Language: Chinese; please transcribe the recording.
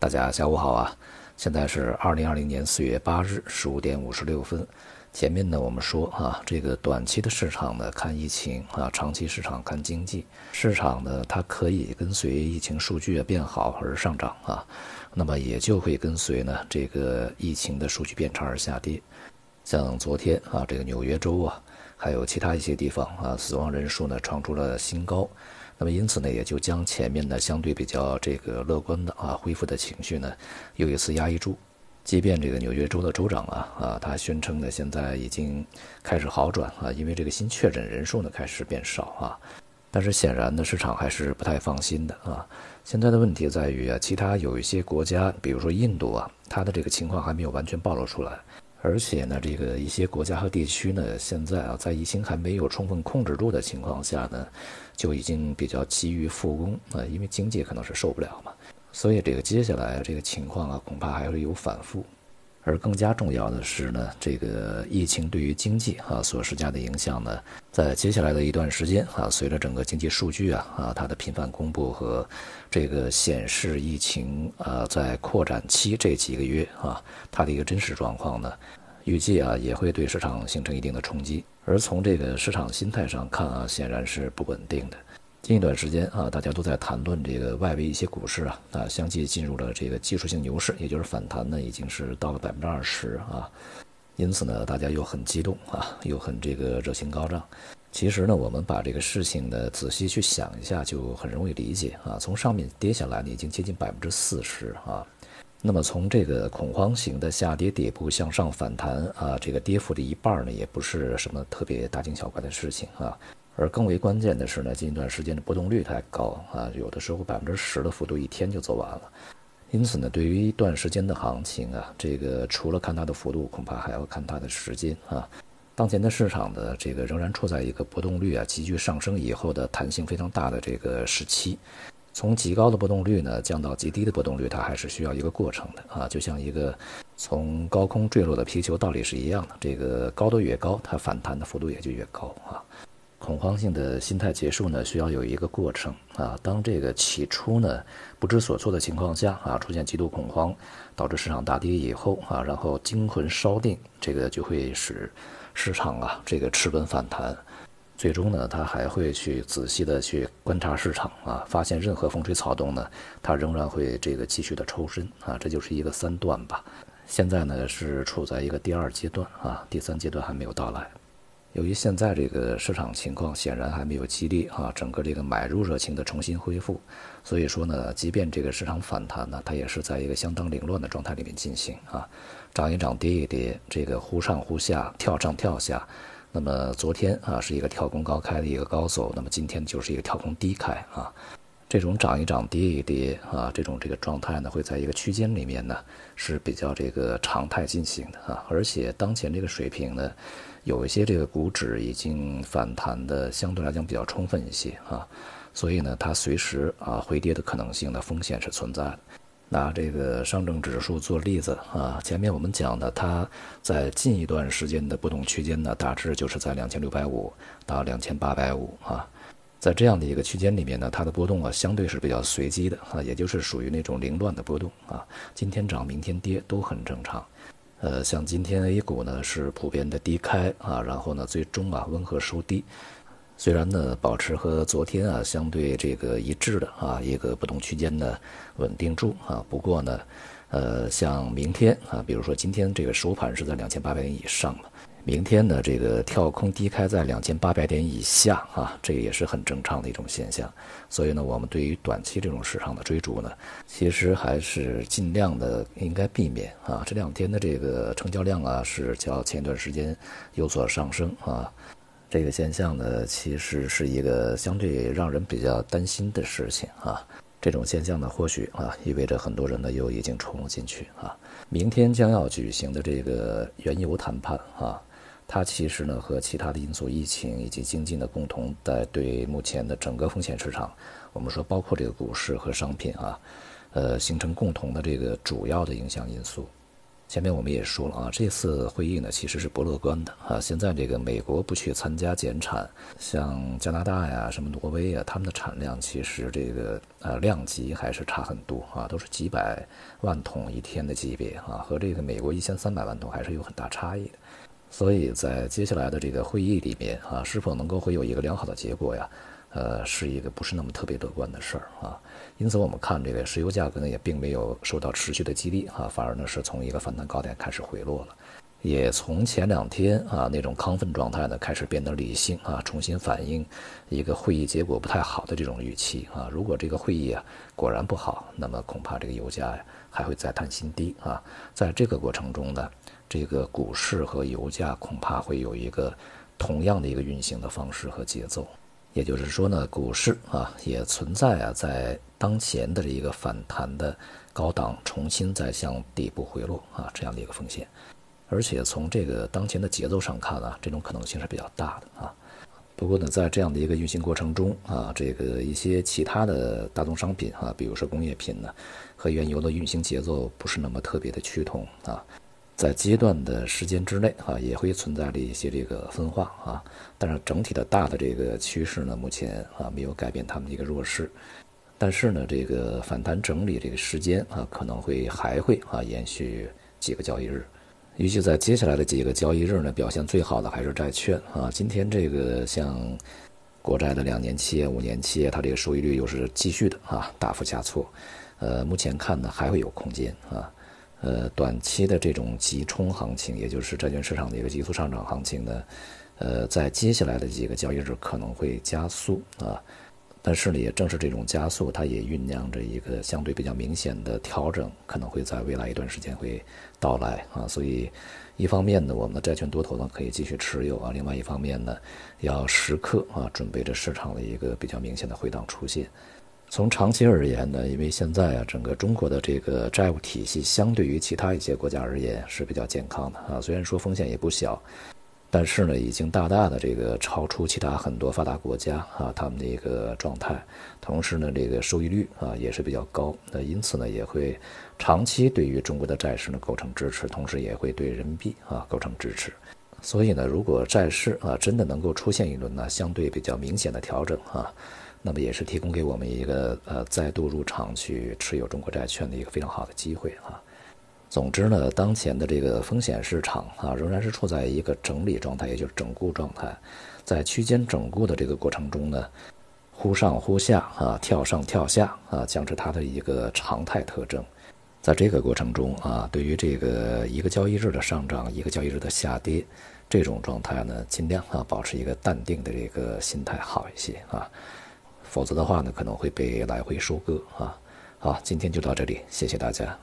大家下午好啊！现在是2020年4月8日15点56分。前面呢，我们说啊，这个短期的市场呢看疫情啊，长期市场看经济。市场呢，它可以跟随疫情数据变好而上涨啊，那么也就会跟随呢这个疫情的数据变差而下跌。像昨天啊，这个纽约州啊，还有其他一些地方啊，死亡人数呢创出了新高。那么因此呢，也就将前面呢相对比较这个乐观的啊恢复的情绪呢，又一次压抑住。即便这个纽约州的州长啊，他宣称呢现在已经开始好转啊，因为这个新确诊人数呢开始变少啊，但是显然呢市场还是不太放心的啊。现在的问题在于啊，其他有一些国家，比如说印度啊，它的这个情况还没有完全暴露出来。而且呢，这个一些国家和地区呢，现在啊，在疫情还没有充分控制住的情况下呢，就已经比较急于复工啊，因为经济可能是受不了嘛，所以这个接下来这个情况啊，恐怕还会有反复。而更加重要的是呢，这个疫情对于经济啊所施加的影响呢，在接下来的一段时间啊，随着整个经济数据啊它的频繁公布和这个显示疫情啊在扩展期这几个月啊它的一个真实状况呢，预计啊也会对市场形成一定的冲击。而从这个市场心态上看啊，显然是不稳定的。近一段时间啊，大家都在谈论这个外围一些股市啊，相继进入了这个技术性牛市，也就是反弹呢，已经是到了20%啊。因此呢，大家又很激动啊，又很这个热情高涨。其实呢，我们把这个事情呢仔细去想一下，就很容易理解啊。从上面跌下来呢，已经接近40%啊。那么从这个恐慌型的下跌底部向上反弹啊，这个跌幅的一半呢，也不是什么特别大惊小怪的事情啊。而更为关键的是呢，近一段时间的波动率太高啊，有的时候10%的幅度一天就走完了。因此呢，对于一段时间的行情啊，这个除了看它的幅度，恐怕还要看它的时间啊。当前的市场的这个仍然处在一个波动率啊急剧上升以后的弹性非常大的这个时期。从极高的波动率呢降到极低的波动率，它还是需要一个过程的啊，就像一个从高空坠落的皮球道理是一样的，这个高度越高，它反弹的幅度也就越高啊。恐慌性的心态结束呢，需要有一个过程啊。当这个起初呢不知所措的情况下啊，出现极度恐慌，导致市场大跌以后啊，然后惊魂稍定，这个就会使市场啊这个持稳反弹。最终呢，它还会去仔细的去观察市场啊，发现任何风吹草动呢，它仍然会这个继续的抽身啊，这就是一个三段吧。现在呢是处在一个第二阶段啊，第三阶段还没有到来。由于现在这个市场情况显然还没有激励啊，整个这个买入热情的重新恢复，所以说呢，即便这个市场反弹呢，它也是在一个相当凌乱的状态里面进行啊，涨一涨，跌一跌，这个忽上忽下，跳上跳下。那么昨天啊是一个跳空高开的一个高走，那么今天就是一个跳空低开啊。这种涨一涨，跌一跌啊，这种这个状态呢，会在一个区间里面呢是比较这个常态进行的啊。而且当前这个水平呢，有一些这个股指已经反弹的相对来讲比较充分一些啊，所以呢，它随时啊回跌的可能性呢，风险是存在的。拿这个上证指数做例子啊，前面我们讲的，它在近一段时间的波动区间呢，大致就是在2650到2850啊，在这样的一个区间里面呢，它的波动啊相对是比较随机的啊，也就是属于那种凌乱的波动啊，今天涨明天跌都很正常。像今天 A 股呢是普遍的低开啊，然后呢最终啊温和收低。虽然呢保持和昨天啊相对这个一致的啊一个波动区间呢稳定住啊，不过呢像明天啊，比如说今天这个收盘是在2800点以上嘛，明天呢这个跳空低开在2800点以下啊，这也是很正常的一种现象。所以呢，我们对于短期这种市场的追逐呢，其实还是尽量的应该避免啊。这两天的这个成交量啊是较前一段时间有所上升啊。这个现象呢，其实是一个相对让人比较担心的事情啊。这种现象呢，或许啊，意味着很多人呢又已经冲了进去啊。明天将要举行的这个原油谈判啊，它其实呢和其他的因素、疫情以及经济呢，共同在对目前的整个风险市场，我们说包括这个股市和商品啊，形成共同的这个主要的影响因素。前面我们也说了啊，这次会议呢其实是不乐观的啊。现在这个美国不去参加减产，像加拿大呀、什么挪威呀，他们的产量其实这个量级还是差很多啊，都是几百万桶一天的级别啊，和这个美国1300万桶还是有很大差异的。所以在接下来的这个会议里面啊，是否能够会有一个良好的结果呀？是一个不是那么特别乐观的事儿啊，因此我们看这个石油价格呢也并没有受到持续的激励啊，反而呢是从一个反弹高点开始回落了，也从前两天啊那种亢奋状态呢开始变得理性啊，重新反映一个会议结果不太好的这种预期啊。如果这个会议啊果然不好，那么恐怕这个油价呀还会再探新低啊。在这个过程中呢，这个股市和油价恐怕会有一个同样的一个运行的方式和节奏。也就是说呢，股市啊也存在啊在当前的这一个反弹的高档重新再向底部回落啊这样的一个风险，而且从这个当前的节奏上看啊，这种可能性是比较大的啊。不过呢，在这样的一个运行过程中啊，这个一些其他的大宗商品啊，比如说工业品呢，和原油的运行节奏不是那么特别的趋同啊。在阶段的时间之内啊，也会存在着一些这个分化啊，但是整体的大的这个趋势呢，目前啊没有改变他们的一个弱势，但是呢，这个反弹整理这个时间啊，可能会还会啊延续几个交易日。预计在接下来的几个交易日呢，表现最好的还是债券啊。今天这个像国债的2年期、5年期，它这个收益率又是继续的啊大幅下挫，目前看呢还会有空间啊。短期的这种急冲行情，也就是债券市场的一个急速上涨行情呢，在接下来的几个交易日可能会加速啊，但是呢，也正是这种加速，它也酝酿着一个相对比较明显的调整，可能会在未来一段时间会到来啊。所以，一方面呢，我们的债券多头呢可以继续持有啊，另外一方面呢，要时刻啊准备着市场的一个比较明显的回档出现。从长期而言呢，因为现在啊，整个中国的这个债务体系相对于其他一些国家而言是比较健康的啊，虽然说风险也不小，但是呢，已经大大的这个超出其他很多发达国家啊他们的一个状态，同时呢，这个收益率啊也是比较高，那因此呢，也会长期对于中国的债市呢构成支持，同时也会对人民币啊构成支持。所以呢，如果债市啊真的能够出现一轮呢相对比较明显的调整啊，那么也是提供给我们一个再度入场去持有中国债券的一个非常好的机会啊。总之呢，当前的这个风险市场啊，仍然是处在一个整理状态，也就是整固状态。在区间整固的这个过程中呢，忽上忽下啊，跳上跳下啊，将是它的一个常态特征。在这个过程中啊，对于这个一个交易日的上涨，一个交易日的下跌，这种状态呢，尽量啊保持一个淡定的这个心态好一些啊。否则的话呢，可能会被来回收割啊！好，今天就到这里，谢谢大家。